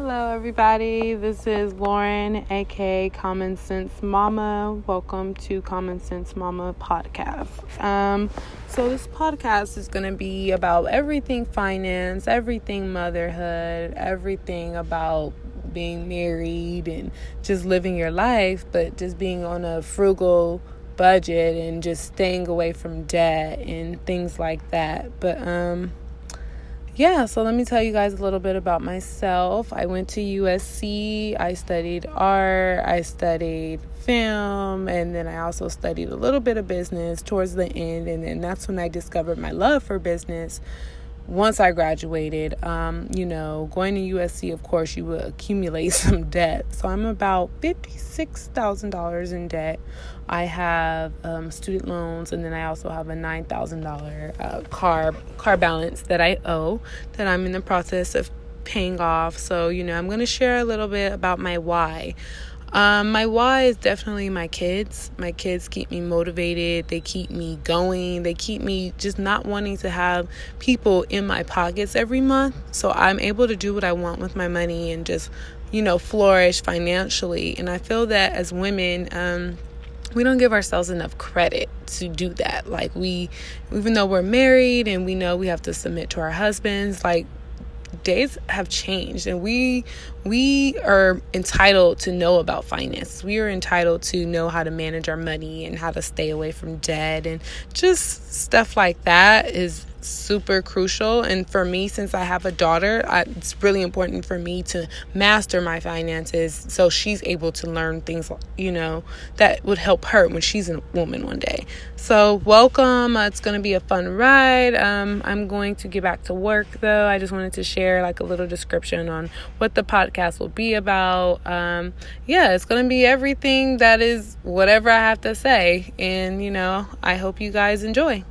Hello everybody, this is Lauren, aka Common Sense Mama. Welcome to Common Sense Mama podcast. So this podcast is going to be about everything finance, everything motherhood, everything about being married and just living your life, but just being on a frugal budget and just staying away from debt and things like that. But yeah, so let me tell you guys a little bit about myself. I went to USC, I studied art, I studied film, and then I also studied a little bit of business towards the end, and then that's when I discovered my love for business once I graduated. Going to USC, of course, you will accumulate some debt. So I'm about $56,000 in debt. I have student loans, and then I also have a $9,000 car balance that I owe that I'm in the process of paying off. So, I'm going to share a little bit about my why. My why is definitely my kids. My kids keep me motivated. They keep me going. They keep me just not wanting to have people in my pockets every month. So I'm able to do what I want with my money and just, flourish financially. And I feel that as women, we don't give ourselves enough credit to do that. Like even though we're married and we know we have to submit to our husbands, like, days have changed, and we are entitled to know about finance. We are entitled to know how to manage our money and how to stay away from debt, and just stuff like that is super crucial. And for me, since I have a daughter, it's really important for me to master my finances so she's able to learn things, that would help her when she's a woman one day. So welcome. It's going to be a fun ride. I'm going to get back to work though. I just wanted to share like a little description on what the podcast will be about. It's going to be everything that is whatever I have to say. And, I hope you guys enjoy.